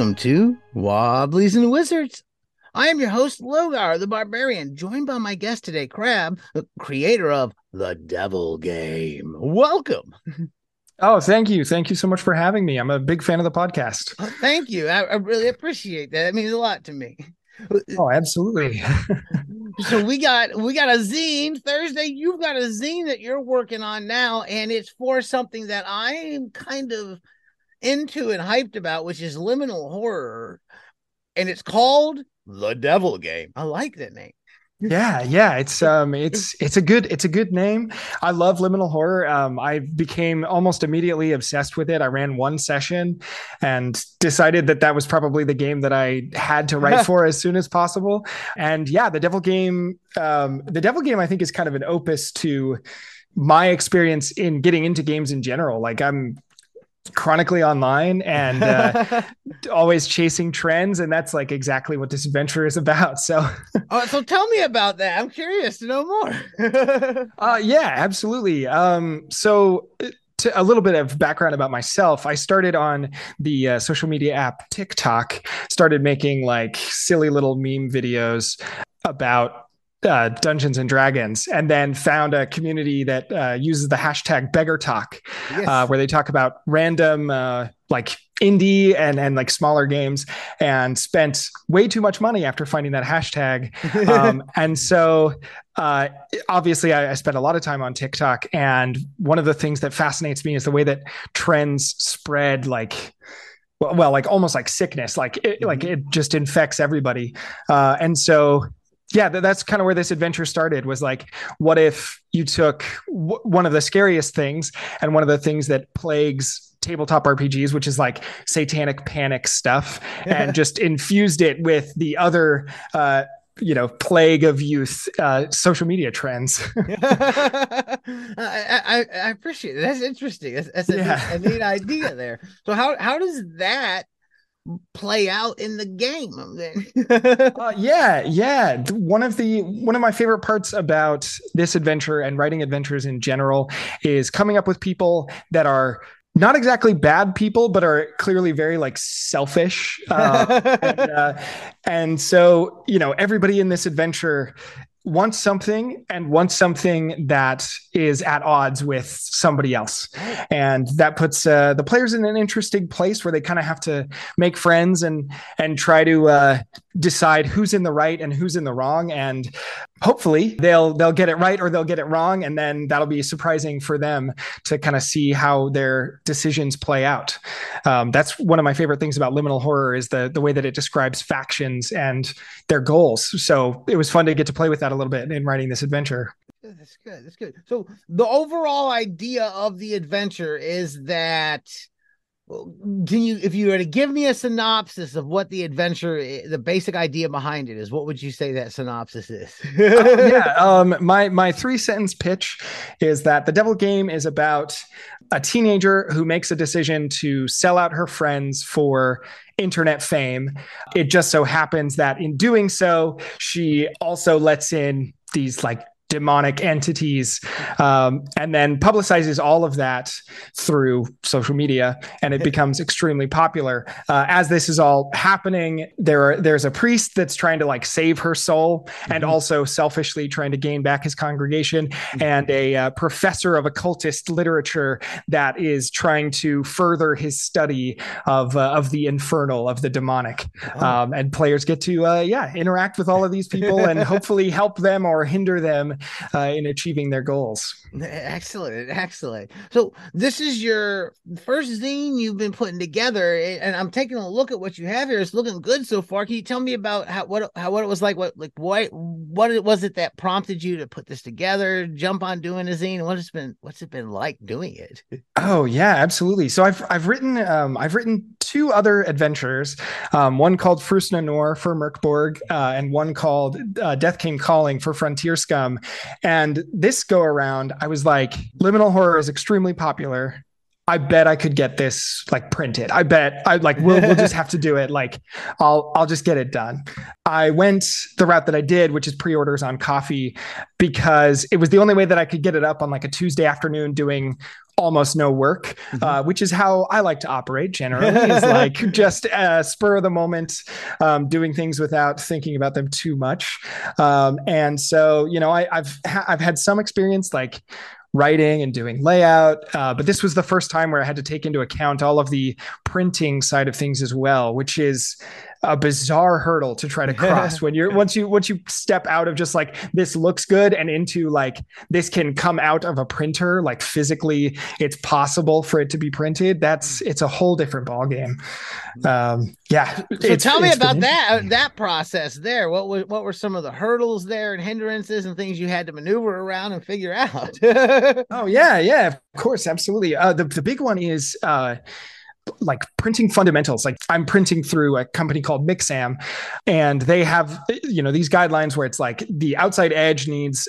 Welcome to Wobblies and Wizards. I am your host, Logar the Barbarian, joined by my guest today, Crab, creator of The Devil Game. Welcome. Oh, thank you. Thank you so much for having me. I'm a big fan of the podcast. Oh, thank you. I really appreciate that. It means a lot to me. Oh, absolutely. So we got a zine Thursday. You've got a zine that you're working on now, and it's for something that I'm kind of into and hyped about, which is Liminal Horror, and it's called The Devil Game. I like that name. Yeah, it's a good name. I love Liminal Horror. I became almost immediately obsessed with it. I ran one session and decided that was probably the game that I had to write for as soon as possible. And yeah, the Devil Game I think is kind of an opus to my experience in getting into games in general. Like, I'm chronically online and always chasing trends, and that's like exactly what this adventure is about. So so tell me about that. I'm curious to know more. Yeah, absolutely. So a little bit of background about myself. I started on the social media app TikTok, started making like silly little meme videos about Dungeons and Dragons, and then found a community that uses the hashtag BeggarTalk, yes, where they talk about random like indie and like smaller games, and spent way too much money after finding that hashtag. And so obviously I spent a lot of time on TikTok, and one of the things that fascinates me is the way that trends spread, like, well, like almost like sickness, like it just infects everybody. And so yeah, that's kind of where this adventure started, was like, what if you took one of the scariest things and one of the things that plagues tabletop RPGs, which is like satanic panic stuff, and just infused it with the other, plague of youth, social media trends. I appreciate it. That's interesting. That's a neat idea there. So how does that play out in the game? Yeah. One of my favorite parts about this adventure and writing adventures in general is coming up with people that are not exactly bad people, but are clearly very like selfish. And so, everybody in this adventure wants something that is at odds with somebody else. And that puts the players in an interesting place where they kind of have to make friends and try to decide who's in the right and who's in the wrong. And hopefully they'll get it right or they'll get it wrong. And then that'll be surprising for them to kind of see how their decisions play out. That's one of my favorite things about Liminal Horror, is the way that it describes factions and their goals. So it was fun to get to play with that a little bit in writing this adventure. That's good. So the overall idea of the adventure is that, if you were to give me a synopsis of what the adventure is, the basic idea behind it is, what would you say that synopsis is? My 3-sentence pitch is that The Devil Game is about a teenager who makes a decision to sell out her friends for internet fame. It just so happens that in doing so, she also lets in these like demonic entities, and then publicizes all of that through social media, and it becomes extremely popular. As this is all happening, there's a priest that's trying to like save her soul, and also selfishly trying to gain back his congregation, and a professor of occultist literature that is trying to further his study of the infernal, of the demonic. And players get to interact with all of these people and hopefully help them or hinder them in achieving their goals. Excellent. So this is your first zine you've been putting together, and I'm taking a look at what you have here. It's looking good so far. Can you tell me about what it was like? What was it that prompted you to put this together? Jump on doing a zine. What's it been like doing it? Oh yeah, absolutely. So I've written 2 other adventures, one called Frustna Noir for Mörk Borg, and one called Death Came Calling for Frontier Scum. And this go around, I was like, Liminal Horror is extremely popular. I bet I could get this like printed. I bet I like, we'll just have to do it. Like I'll just get it done. I went the route that I did, which is pre-orders on ko-fi, because it was the only way that I could get it up on like a Tuesday afternoon doing almost no work, which is how I like to operate generally, is like just spur of the moment, doing things without thinking about them too much. And so, you know, I've had some experience like writing and doing layout, but this was the first time where I had to take into account all of the printing side of things as well, which is a bizarre hurdle to try to cross when you're once you step out of just like this looks good and into like this can come out of a printer, like physically it's possible for it to be printed. It's a whole different ballgame. So tell me about that process there. What were some of the hurdles there and hindrances and things you had to maneuver around and figure out? Oh yeah, of course, absolutely. The big one is like printing fundamentals. Like I'm printing through a company called Mixam, and they have, you know, these guidelines where it's like the outside edge needs,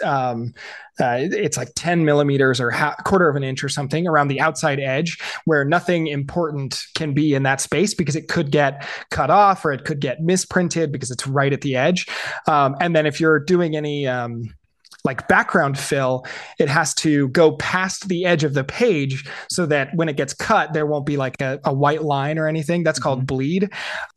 it's like 10 millimeters or quarter of an inch or something around the outside edge, where nothing important can be in that space because it could get cut off or it could get misprinted because it's right at the edge. And then if you're doing any, like background fill, it has to go past the edge of the page so that when it gets cut, there won't be like a white line or anything. That's called bleed.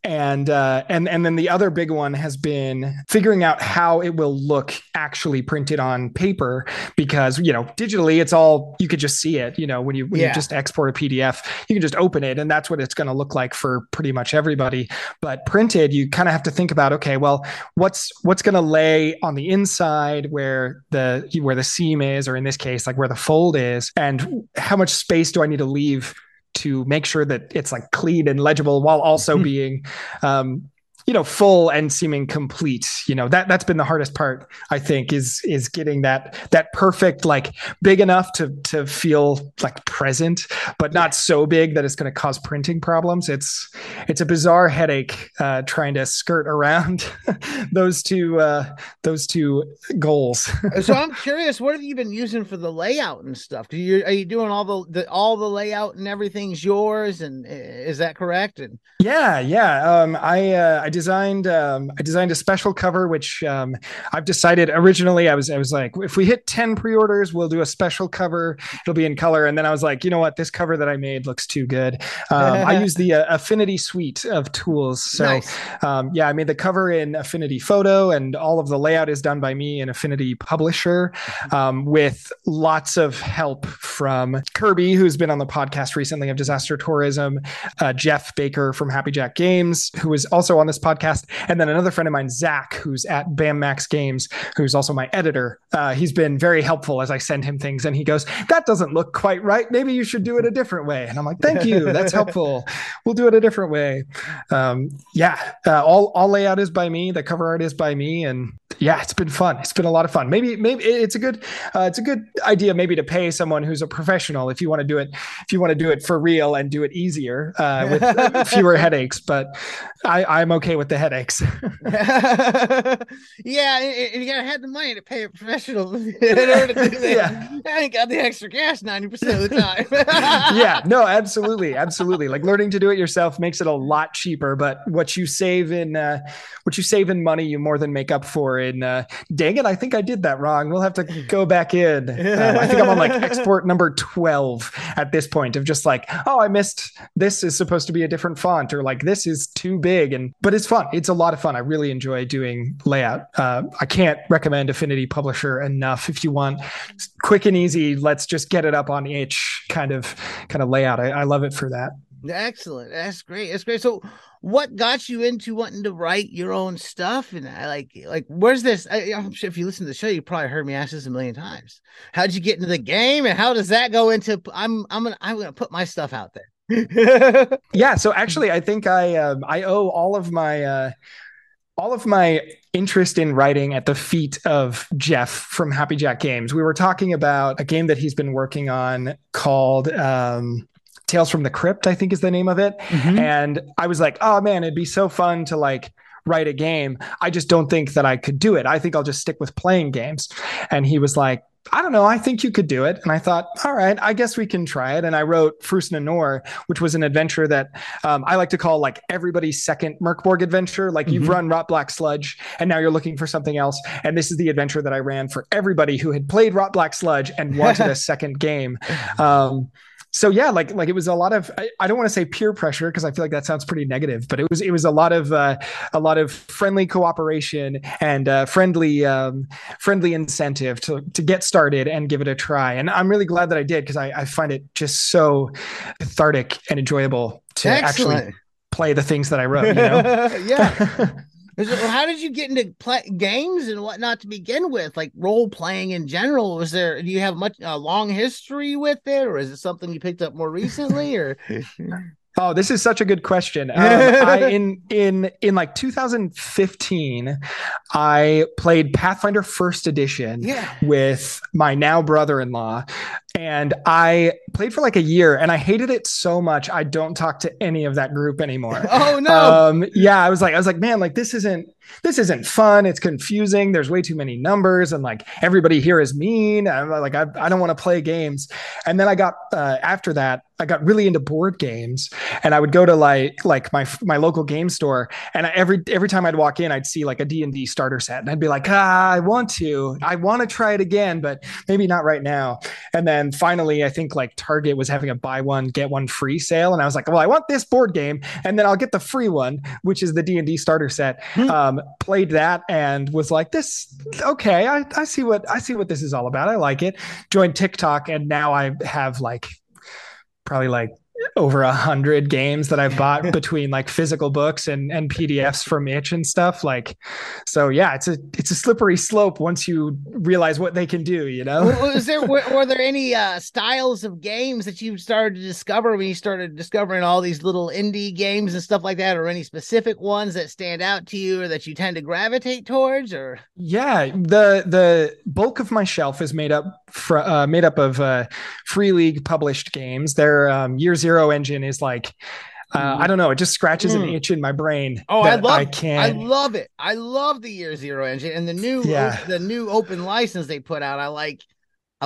And then the other big one has been figuring out how it will look actually printed on paper, because, you know, digitally it's all, you could just see it, you know, when you just export a PDF, you can just open it and that's what it's going to look like for pretty much everybody. But printed, you kind of have to think about, okay, well, what's going to lay on the inside where the seam is, or in this case, like where the fold is, and how much space do I need to leave to make sure that it's like clean and legible while also being, you know, full and seeming complete. You know, that's been the hardest part, I think, is getting that perfect, like big enough to feel like present, but not so big that it's going to cause printing problems. It's a bizarre headache, trying to skirt around those two goals. So I'm curious, what have you been using for the layout and stuff? Are you doing all the layout and everything's yours? And is that correct? And yeah. I designed a special cover, which I've decided originally I was like, if we hit 10 pre-orders, we'll do a special cover. It'll be in color. And then I was like, you know what? This cover that I made looks too good. I use the Affinity suite of tools. So nice. I made the cover in Affinity Photo, and all of the layout is done by me in Affinity Publisher, with lots of help from Kirby, who's been on the podcast recently of Disaster Tourism, Jeff Baker from Happy Jack Games, who is also on this podcast, and then another friend of mine, Zach, who's at Bam Max Games, who's also my editor. He's been very helpful as I send him things, and he goes, "That doesn't look quite right. Maybe you should do it a different way." And I'm like, "Thank you. That's helpful. We'll do it a different way." All layout is by me. The cover art is by me, and yeah, it's been fun. It's been a lot of fun. Maybe it's a good idea. Maybe to pay someone who's a professional if you want to do it for real and do it easier with fewer headaches. But I'm okay with the headaches. And you gotta have the money to pay a professional in order to do that. I ain't got the extra cash 90% of the time. Yeah, no, absolutely. Like learning to do it yourself makes it a lot cheaper, but what you save in money, you more than make up for in. Dang it, I think I did that wrong. We'll have to go back in. I think I'm on like export number 12 at this point of just like, oh, I missed. This is supposed to be a different font, or like this is too big. But it's fun. It's a lot of fun. I really enjoy doing layout. I can't recommend Affinity Publisher enough. If you want quick and easy, let's just get it up on Itch kind of layout. I love it for that. Excellent. That's great. So what got you into wanting to write your own stuff? And I like, where's this? I'm sure if you listen to the show, you probably heard me ask this a million times. How'd you get into the game, and how does that go into, I'm going to put my stuff out there? Yeah, so actually I think I owe all of my interest in writing at the feet of Jeff from Happy Jack Games. We were talking about a game that he's been working on called Tales from the Crypt, I think is the name of it. And I was like, oh man, it'd be so fun to like write a game. I just don't think that I could do it. I think I'll just stick with playing games. And he was like, I don't know, I think you could do it. And I thought, all right, I guess we can try it. And I wrote Frustna Noir, which was an adventure that I like to call like everybody's second Mörk Borg adventure. Like you've run Rot Black Sludge and now you're looking for something else. And this is the adventure that I ran for everybody who had played Rot Black Sludge and wanted a second game. So yeah, like it was a lot of, I don't want to say peer pressure because I feel like that sounds pretty negative, but it was a lot of friendly cooperation and friendly incentive to get started and give it a try. And I'm really glad that I did because I find it just so cathartic and enjoyable to actually play the things that I wrote. You know? Yeah. How did you get into games and whatnot to begin with? Like role playing in general, do you have much long history with it, or is it something you picked up more recently? Or oh, this is such a good question. In like 2015, I played Pathfinder First Edition with my now brother-in-law. And I played for like a year and I hated it so much. I don't talk to any of that group anymore. Oh no. Yeah. I was like, man, like this isn't fun. It's confusing. There's way too many numbers. And like, everybody here is mean. I'm like, I don't want to play games. And then I got, after that, I got really into board games and I would go to like my local game store. And every time I'd walk in, I'd see like a D&D starter set and I'd be like, I want to try it again, but maybe not right now. And then finally, I think like Target was having a buy one, get one free sale. And I was like, well, I want this board game and then I'll get the free one, which is the D&D starter set. Played that and was like, this, okay. I see what this is all about. I like it. Joined TikTok. And now I have like, probably like over 100 games that I've bought between like physical books and PDFs from Itch and stuff. Like, so yeah, it's a slippery slope once you realize what they can do, you know? Were there any styles of games that you started to discover when you started discovering all these little indie games and stuff like that, or any specific ones that stand out to you or that you tend to gravitate towards? Or yeah, the bulk of my shelf is made up of Free League published games. Their Year Zero Engine is like, I don't know, it just scratches an itch in my brain. Oh, I love it. I love the Year Zero Engine and the new the new open license they put out. I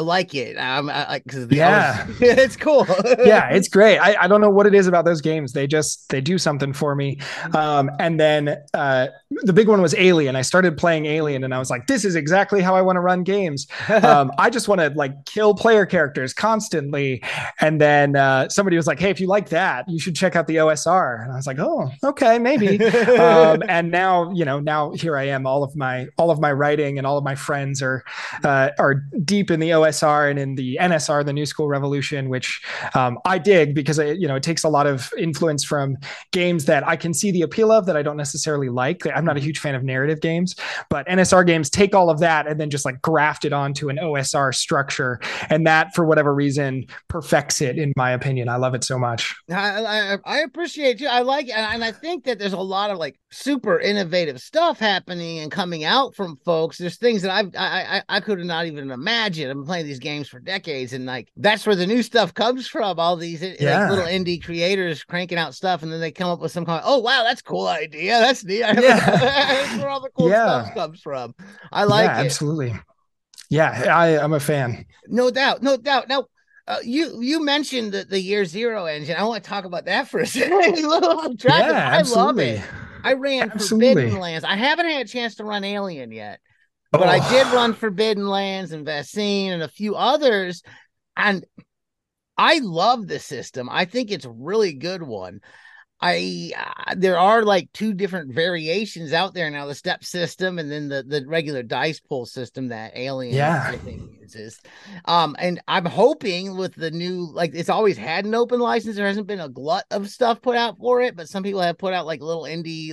like it. It's cool. Yeah, it's great. I don't know what it is about those games. They do something for me. And then the big one was Alien. I started playing Alien and I was like, this is exactly how I want to run games. I just want to like kill player characters constantly. And then somebody was like, hey, if you like that, you should check out the OSR. And I was like, oh, okay, maybe. And now here I am. All of my writing and all of my friends are deep in the OSR. And in the NSR, the New School Revolution, which I dig because it takes a lot of influence from games that I can see the appeal of that I don't necessarily like. I'm not a huge fan of narrative games, but NSR games take all of that and then just like graft it onto an OSR structure, and that for whatever reason perfects it. In my opinion, I love it so much. I appreciate you. I like it, and I think that there's a lot of like super innovative stuff happening and coming out from folks. There's things that I could not even imagine. I'm playing these games for decades, and like that's where the new stuff comes from. All these like, little indie creators cranking out stuff, and then they come up with some kind of, oh wow, that's a cool idea, that's neat. That's where all the cool stuff comes from. I like it. Absolutely. Yeah, I'm a fan. No doubt. Now, you mentioned the Year Zero Engine. I want to talk about that for a second. I love it. I ran Forbidden Lands. I haven't had a chance to run Alien yet. But I did run Forbidden Lands and Vassine and a few others, and I love the system. I think it's a really good one. There are like two different variations out there now: the step system and then the regular dice pool system that Alien I think uses. And I'm hoping with the new, like, it's always had an open license. There hasn't been a glut of stuff put out for it, but some people have put out like little indie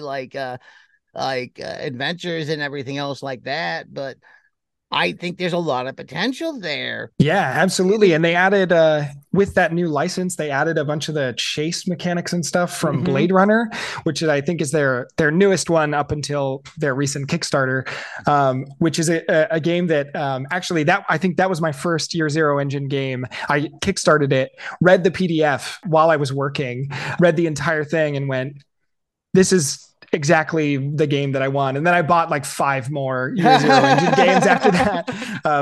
adventures and everything else like that, but I think there's a lot of potential there. Yeah, absolutely. And they added with that new license, they added a bunch of the chase mechanics and stuff from Blade Runner, which I think is their newest one up until their recent Kickstarter, which is a game that actually I think that was my first Year Zero Engine game. I kickstarted it, read the PDF while I was working, read the entire thing, and went, this is exactly the game that I won. And then I bought like 5 more Year Zero Engine games after that.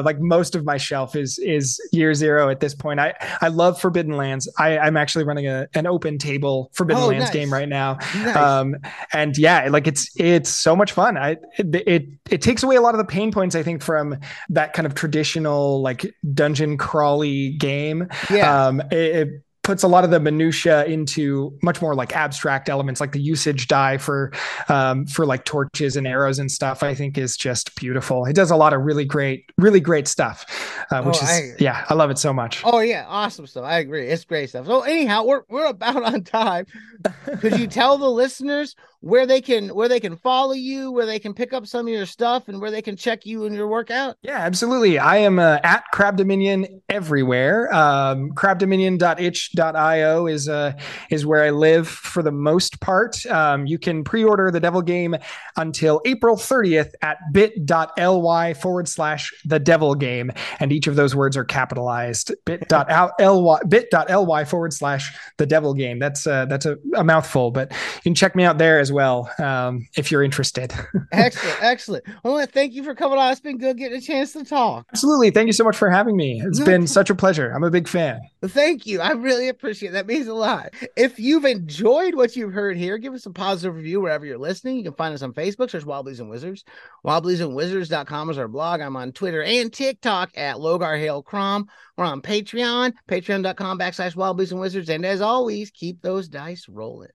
Like most of my shelf is Year Zero at this point. I love Forbidden Lands. I'm actually running an open table Forbidden Lands game right now. Nice. And yeah, like it's so much fun. It takes away a lot of the pain points, I think, from that kind of traditional like dungeon crawly game. Yeah. It puts a lot of the minutia into much more like abstract elements, like the usage die for like torches and arrows and stuff, I think is just beautiful. It does a lot of really great stuff, which I love it so much. Oh yeah. Awesome stuff. I agree. It's great stuff. So anyhow, we're about on time. Could you tell the listeners where they can follow you, where they can pick up some of your stuff, and where they can check you and your work out? Yeah, absolutely. I am at Crab Dominion everywhere. crabdominion.itch.io is where I live for the most part. You can pre-order The Devil Game until April 30th at bit.ly/The Devil Game. And each of those words are capitalized. bit.ly/The Devil Game. That's a mouthful, but you can check me out there as well if you're interested. excellent. I want to thank you for coming on. It's been good getting a chance to talk. Absolutely. Thank you so much for having me. It's been such a pleasure. I'm a big fan. Thank you. I really appreciate it. That means a lot. If you've enjoyed what you've heard here, give us a positive review wherever you're listening. You can find us on Facebook. There's Wobblies and Wizards. Wobbliesandwizards.com is our blog. I'm on Twitter and TikTok at Logar Hale Crom. We're on Patreon, patreon.com/Wobblies and Wizards. And as always, keep those dice rolling.